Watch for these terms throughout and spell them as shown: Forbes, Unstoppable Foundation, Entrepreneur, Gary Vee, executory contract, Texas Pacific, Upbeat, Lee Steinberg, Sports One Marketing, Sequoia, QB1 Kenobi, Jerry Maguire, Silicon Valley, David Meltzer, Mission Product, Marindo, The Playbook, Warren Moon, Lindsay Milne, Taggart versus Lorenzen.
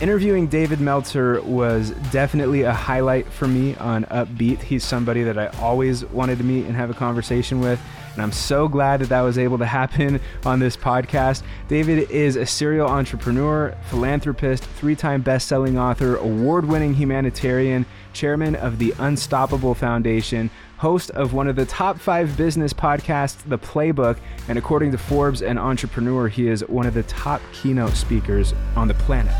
Interviewing David Meltzer was definitely a highlight for me on Upbeat. He's somebody that I always wanted to meet and have a conversation with, and I'm so glad that that was able to happen on this podcast. David is a serial entrepreneur, philanthropist, three-time best-selling author, award-winning humanitarian, chairman of the Unstoppable Foundation, host of one of the top 5 business podcasts, The Playbook, and according to Forbes and Entrepreneur, he is one of the top keynote speakers on the planet.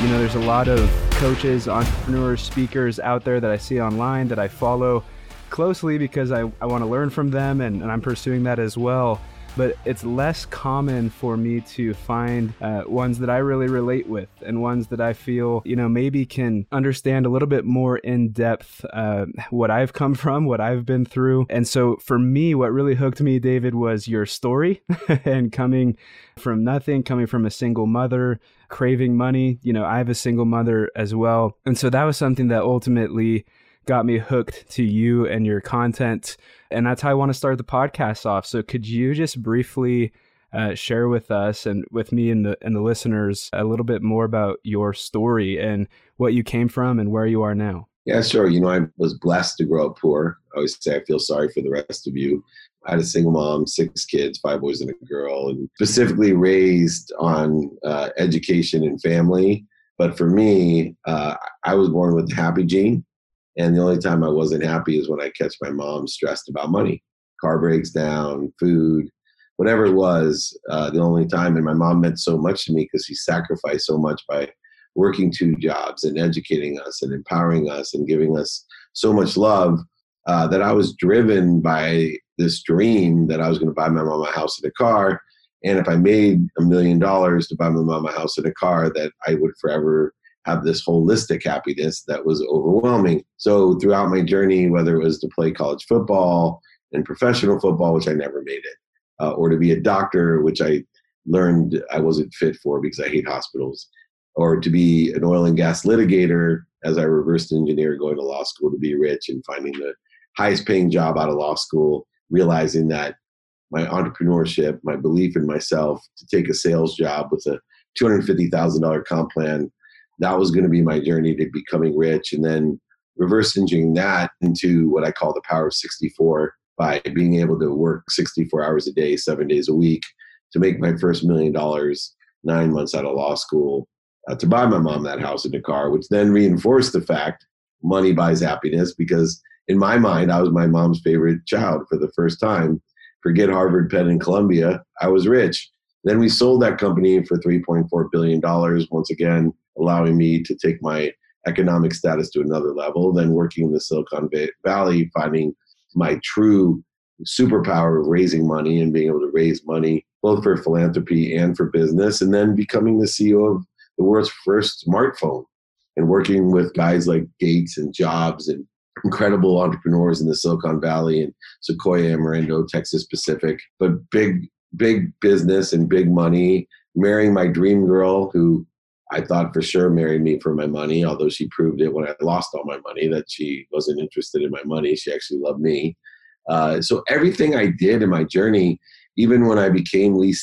You know, there's a lot of coaches, entrepreneurs, speakers out there that I see online that I follow closely because I want to learn from them, and I'm pursuing that as well. But it's less common for me to find ones that I really relate with and ones that I feel, you know, maybe can understand a little bit more in depth what I've come from, what I've been through. And so for me, what really hooked me, David, was your story and coming from nothing, coming from a single mother, craving money. You know, I have a single mother as well. And so that was something that ultimately got me hooked to you and your content. And that's how I want to start the podcast off. So could you just briefly share with us and with me and the listeners a little bit more about your story and what you came from and where you are now? Yeah, sure. You know, I was blessed to grow up poor. I always say I feel sorry for the rest of you. I had a single mom, 6 kids, 5 boys and a girl, and specifically raised on education and family. But for me, I was born with the happy gene. And the only time I wasn't happy is when I catch my mom stressed about money, car breaks down, food, whatever it was, the only time. And my mom meant so much to me because she sacrificed so much by working 2 jobs and educating us and empowering us and giving us so much love that I was driven by this dream that I was going to buy my mom a house and a car. And if I made $1 million to buy my mom a house and a car, that I would forever have this holistic happiness that was overwhelming. So throughout my journey, whether it was to play college football and professional football, which I never made it, or to be a doctor, which I learned I wasn't fit for because I hate hospitals, or to be an oil and gas litigator as I reversed engineer going to law school to be rich and finding the highest paying job out of law school, realizing that my entrepreneurship, my belief in myself to take a sales job with a $250,000 comp plan, that was going to be my journey to becoming rich, and then reverse engineering that into what I call the power of 64 by being able to work 64 hours a day, 7 days a week to make my first $1 million 9 months out of law school to buy my mom that house and a car, which then reinforced the fact money buys happiness because in my mind, I was my mom's favorite child for the first time. Forget Harvard, Penn, and Columbia. I was rich. Then we sold that company for $3.4 billion once again, allowing me to take my economic status to another level, then working in the Silicon Valley, finding my true superpower of raising money and being able to raise money both for philanthropy and for business, and then becoming the CEO of the world's first smartphone and working with guys like Gates and Jobs and incredible entrepreneurs in the Silicon Valley and Sequoia and Marindo, Texas Pacific, but big business and big money, marrying my dream girl who I thought for sure married me for my money, although she proved it when I lost all my money that she wasn't interested in my money. She actually loved me. So everything I did in my journey, even when I became Lee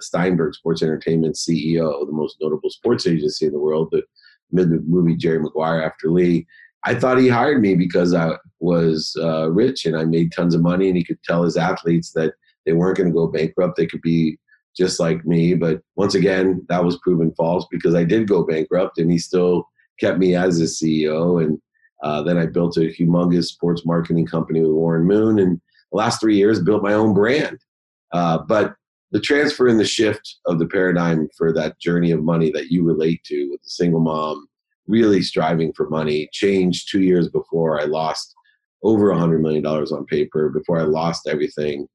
Steinberg, Sports Entertainment CEO, the most notable sports agency in the world, that made the movie Jerry Maguire after Lee, I thought he hired me because I was rich and I made tons of money and he could tell his athletes that they weren't going to go bankrupt. They could be just like me. But once again, that was proven false because I did go bankrupt and he still kept me as his CEO. And then I built a humongous sports marketing company with Warren Moon and the last 3 years built my own brand. But the transfer and the shift of the paradigm for that journey of money that you relate to with a single mom really striving for money changed 2 years before I lost over $100 million on paper, before I lost everything.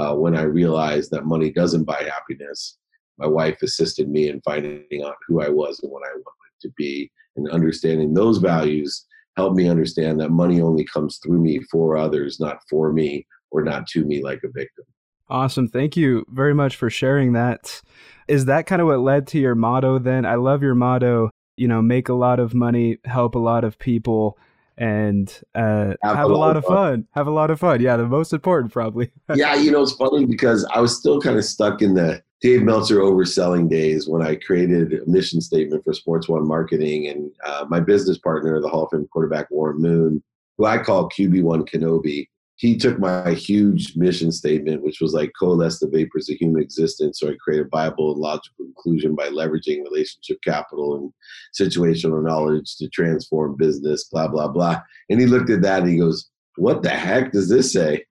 When I realized that money doesn't buy happiness, my wife assisted me in finding out who I was and what I wanted to be. And understanding those values helped me understand that money only comes through me for others, not for me or not to me like a victim. Awesome. Thank you very much for sharing that. Is that kind of what led to your motto then? I love your motto, you know, make a lot of money, help a lot of people. and have a lot of fun. Have a lot of fun. Yeah, the most important probably. Yeah, you know, it's funny because I was still kind of stuck in the Dave Meltzer overselling days when I created a mission statement for Sports One Marketing, and my business partner, the Hall of Fame quarterback Warren Moon, who I call QB1 Kenobi, he took my huge mission statement, which was like coalesce the vapors of human existence, or I create a viable and logical conclusion by leveraging relationship capital and situational knowledge to transform business, blah, blah, blah. And he looked at that and he goes, what the heck does this say?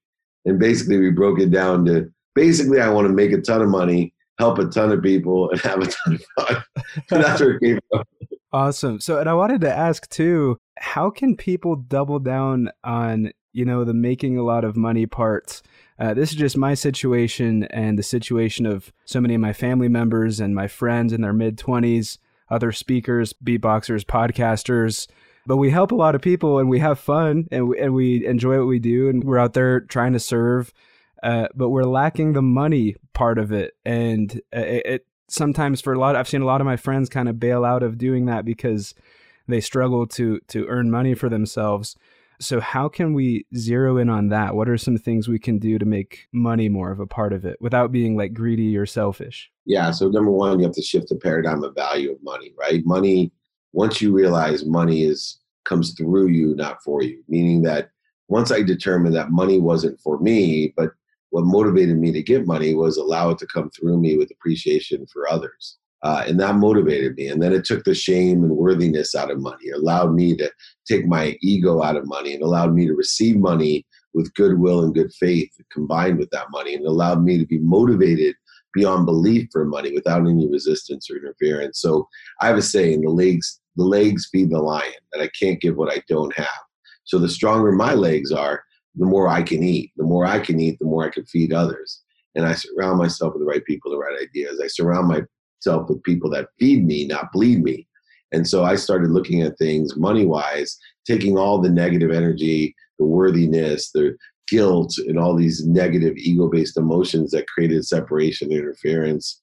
And basically we broke it down to, basically I want to make a ton of money, help a ton of people, and have a ton of fun. And that's where it came from. Awesome. So, and I wanted to ask too, how can people double down on, you know, the making a lot of money parts? This is just my situation and the situation of so many of my family members and my friends in their mid-20s, other speakers, beatboxers, podcasters. But we help a lot of people and we have fun and we enjoy what we do and we're out there trying to serve, but we're lacking the money part of it. And it sometimes for a lot, I've seen a lot of my friends kind of bail out of doing that because they struggle to earn money for themselves. So how can we zero in on that? What are some things we can do to make money more of a part of it without being like greedy or selfish? Yeah. So number one, you have to shift the paradigm of value of money, right? Money, once you realize money comes through you, not for you, meaning that once I determined that money wasn't for me, but what motivated me to give money was allow it to come through me with appreciation for others. And that motivated me. And then it took the shame and worthiness out of money. It allowed me to take my ego out of money and allowed me to receive money with goodwill and good faith combined with that money. And it allowed me to be motivated beyond belief for money without any resistance or interference. So I have a saying, the legs feed the lion, that I can't give what I don't have. So the stronger my legs are, the more I can eat. The more I can eat, the more I can feed others. And I surround myself with the right people, the right ideas. I surround myself with people that feed me, not bleed me. And so I started looking at things money-wise, taking all the negative energy, the worthiness, the guilt, and all these negative ego-based emotions that created separation, interference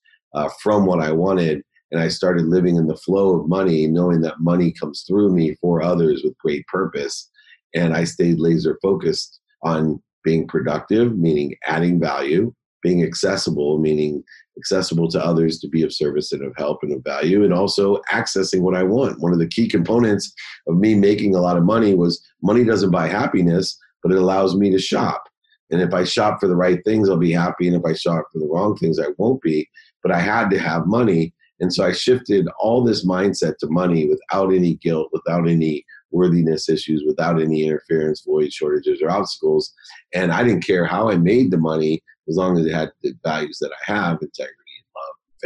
from what I wanted. And I started living in the flow of money, knowing that money comes through me for others with great purpose. And I stayed laser focused on being productive, meaning adding value, being accessible, meaning accessible to others to be of service and of help and of value, and also accessing what I want. One of the key components of me making a lot of money was money doesn't buy happiness, but it allows me to shop. And if I shop for the right things, I'll be happy. And if I shop for the wrong things, I won't be. But I had to have money. And so I shifted all this mindset to money without any guilt, without any worthiness issues, without any interference, void, shortages, or obstacles. And I didn't care how I made the money, as long as it had the values that I have, integrity, and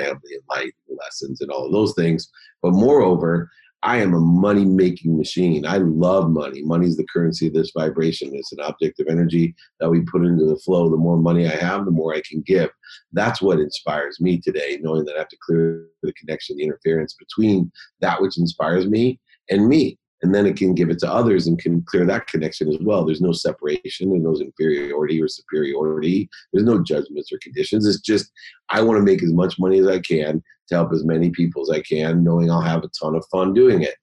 love, family, and life, and lessons, and all of those things. But moreover, I am a money-making machine. I love money. Money is the currency of this vibration. It's an object of energy that we put into the flow. The more money I have, the more I can give. That's what inspires me today, knowing that I have to clear the connection, the interference between that which inspires me and me. And then it can give it to others and can clear that connection as well. There's no separation. There's no inferiority or superiority. There's no judgments or conditions. It's just, I want to make as much money as I can to help as many people as I can, knowing I'll have a ton of fun doing it.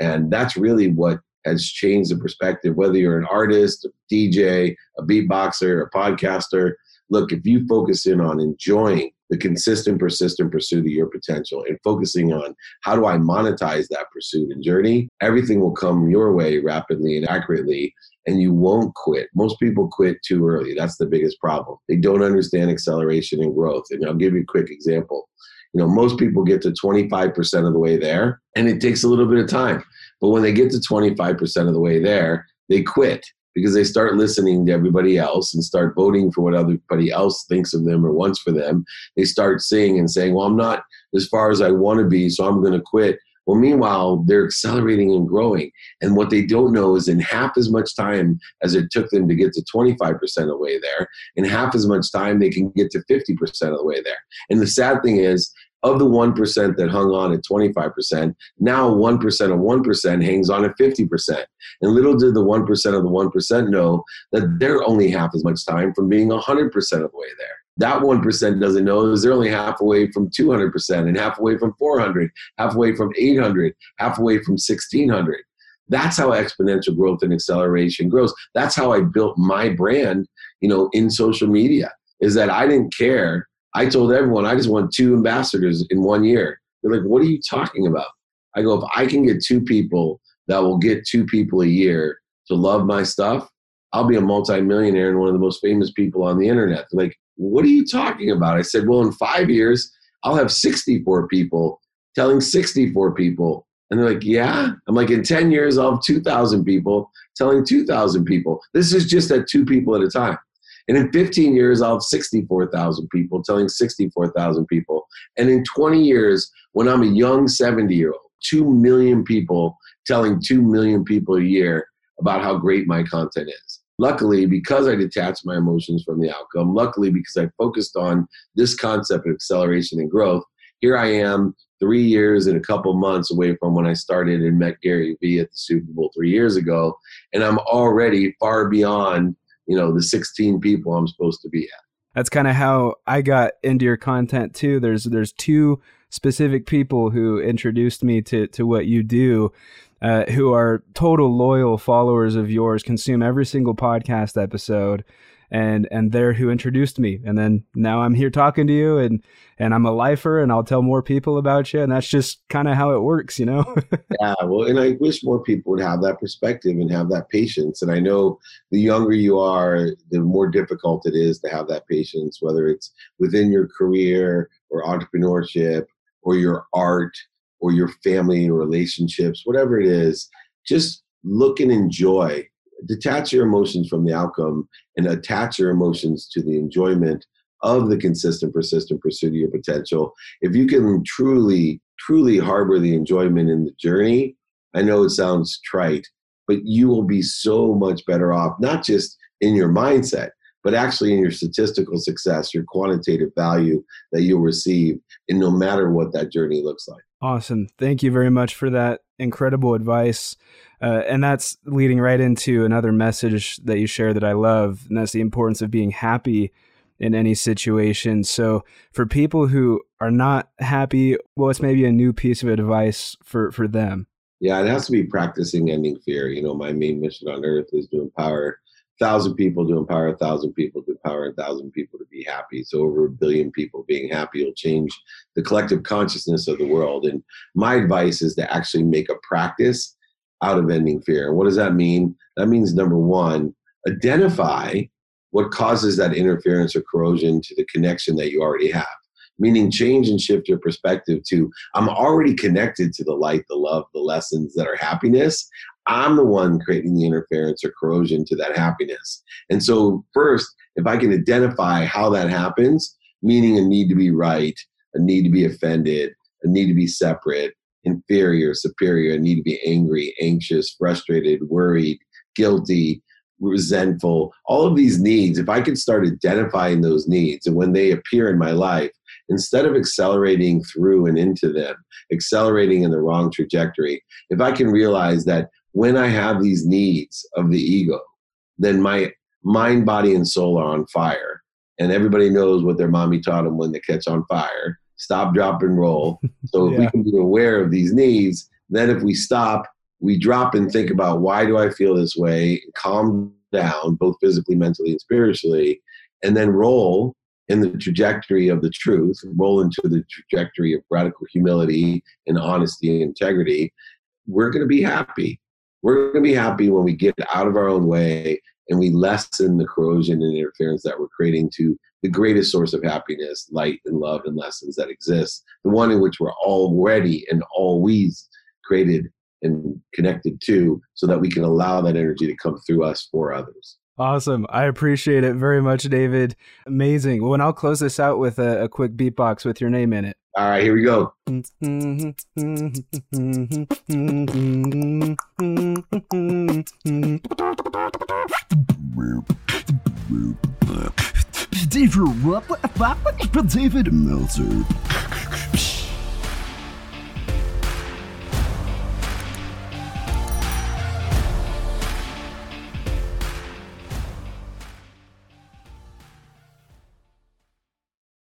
And that's really what has changed the perspective, whether you're an artist, a DJ, a beatboxer, a podcaster. Look, if you focus in on enjoying the consistent, persistent pursuit of your potential and focusing on how do I monetize that pursuit and journey, everything will come your way rapidly and accurately, and you won't quit. Most people quit too early. That's the biggest problem. They don't understand acceleration and growth. And I'll give you a quick example. You know, most people get to 25% of the way there, and it takes a little bit of time. But when they get to 25% of the way there, they quit, because they start listening to everybody else and start voting for what everybody else thinks of them or wants for them. They start seeing and saying, well, I'm not as far as I want to be, so I'm going to quit. Well, meanwhile, they're accelerating and growing. And what they don't know is in half as much time as it took them to get to 25% of the way there, in half as much time, they can get to 50% of the way there. And the sad thing is, of the 1% that hung on at 25%, now 1% of 1% hangs on at 50%. And little did the 1% of the 1% know that they're only half as much time from being 100% of the way there. That 1% doesn't know is they're only half away from 200% and half away from 400, half away from 800, half away from 1,600. That's how exponential growth and acceleration grows. That's how I built my brand, you know, in social media, is that I didn't care. I told everyone I just want 2 ambassadors in 1 year. They're like, what are you talking about? I go, if I can get 2 people that will get 2 people a year to love my stuff, I'll be a multimillionaire and one of the most famous people on the internet. They're like, what are you talking about? I said, well, in 5 years, I'll have 64 people telling 64 people. And they're like, yeah. I'm like, in 10 years, I'll have 2,000 people telling 2,000 people. This is just at 2 people at a time. And in 15 years, I'll have 64,000 people telling 64,000 people. And in 20 years, when I'm a young 70-year-old, 2 million people telling 2 million people a year about how great my content is. Luckily, because I detached my emotions from the outcome, luckily, because I focused on this concept of acceleration and growth, here I am 3 years and a couple months away from when I started and met Gary Vee at the Super Bowl 3 years ago, and I'm already far beyond, you know, the 16 people I'm supposed to be at. That's kind of how I got into your content too. There's 2 specific people who introduced me to what you do, who are total loyal followers of yours, consume every single podcast episode, and they're who introduced me. And then now I'm here talking to you, and I'm a lifer, and I'll tell more people about you. And that's just kind of how it works, you know? Yeah, well, and I wish more people would have that perspective and have that patience. And I know the younger you are, the more difficult it is to have that patience, whether it's within your career or entrepreneurship or your art or your family and relationships, whatever it is. Just look and enjoy. Detach your emotions from the outcome and attach your emotions to the enjoyment of the consistent, persistent pursuit of your potential. If you can truly, truly harbor the enjoyment in the journey, I know it sounds trite, but you will be so much better off, not just in your mindset, but actually in your statistical success, your quantitative value that you'll receive, and no matter what that journey looks like. Awesome. Thank you very much for that incredible advice. And that's leading right into another message that you share that I love, and that's the importance of being happy in any situation. So for people who are not happy, what's maybe a new piece of advice for them? Yeah, it has to be practicing ending fear. You know, my main mission on earth is to empower 1,000 people to empower 1,000 people to empower 1,000 people to be happy. So over 1 billion people being happy will change the collective consciousness of the world. And my advice is to actually make a practice out of ending fear. And what does that mean? That means, number one, identify what causes that interference or corrosion to the connection that you already have. Meaning, change and shift your perspective to, I'm already connected to the light, the love, the lessons that are happiness. I'm the one creating the interference or corrosion to that happiness. And so first, if I can identify how that happens, meaning a need to be right, a need to be offended, a need to be separate, inferior, superior, a need to be angry, anxious, frustrated, worried, guilty, resentful, all of these needs, if I could start identifying those needs and when they appear in my life, instead of accelerating through and into them, accelerating in the wrong trajectory, if I can realize that when I have these needs of the ego, then my mind, body, and soul are on fire. And everybody knows what their mommy taught them when they catch on fire. Stop, drop, and roll. So if we can be aware of these needs, then if we stop, we drop and think about, why do I feel this way? Calm down, both physically, mentally, and spiritually, and then roll in the trajectory of the truth, roll into the trajectory of radical humility and honesty and integrity. We're going to be happy. We're going to be happy when we get out of our own way and we lessen the corrosion and interference that we're creating to the greatest source of happiness, light and love and lessons that exist, the one in which we're already and always created and connected to, so that we can allow that energy to come through us for others. Awesome. I appreciate it very much, David. Amazing. Well, and I'll close this out with a quick beatbox with your name in it. All right, here we go. David Meltzer.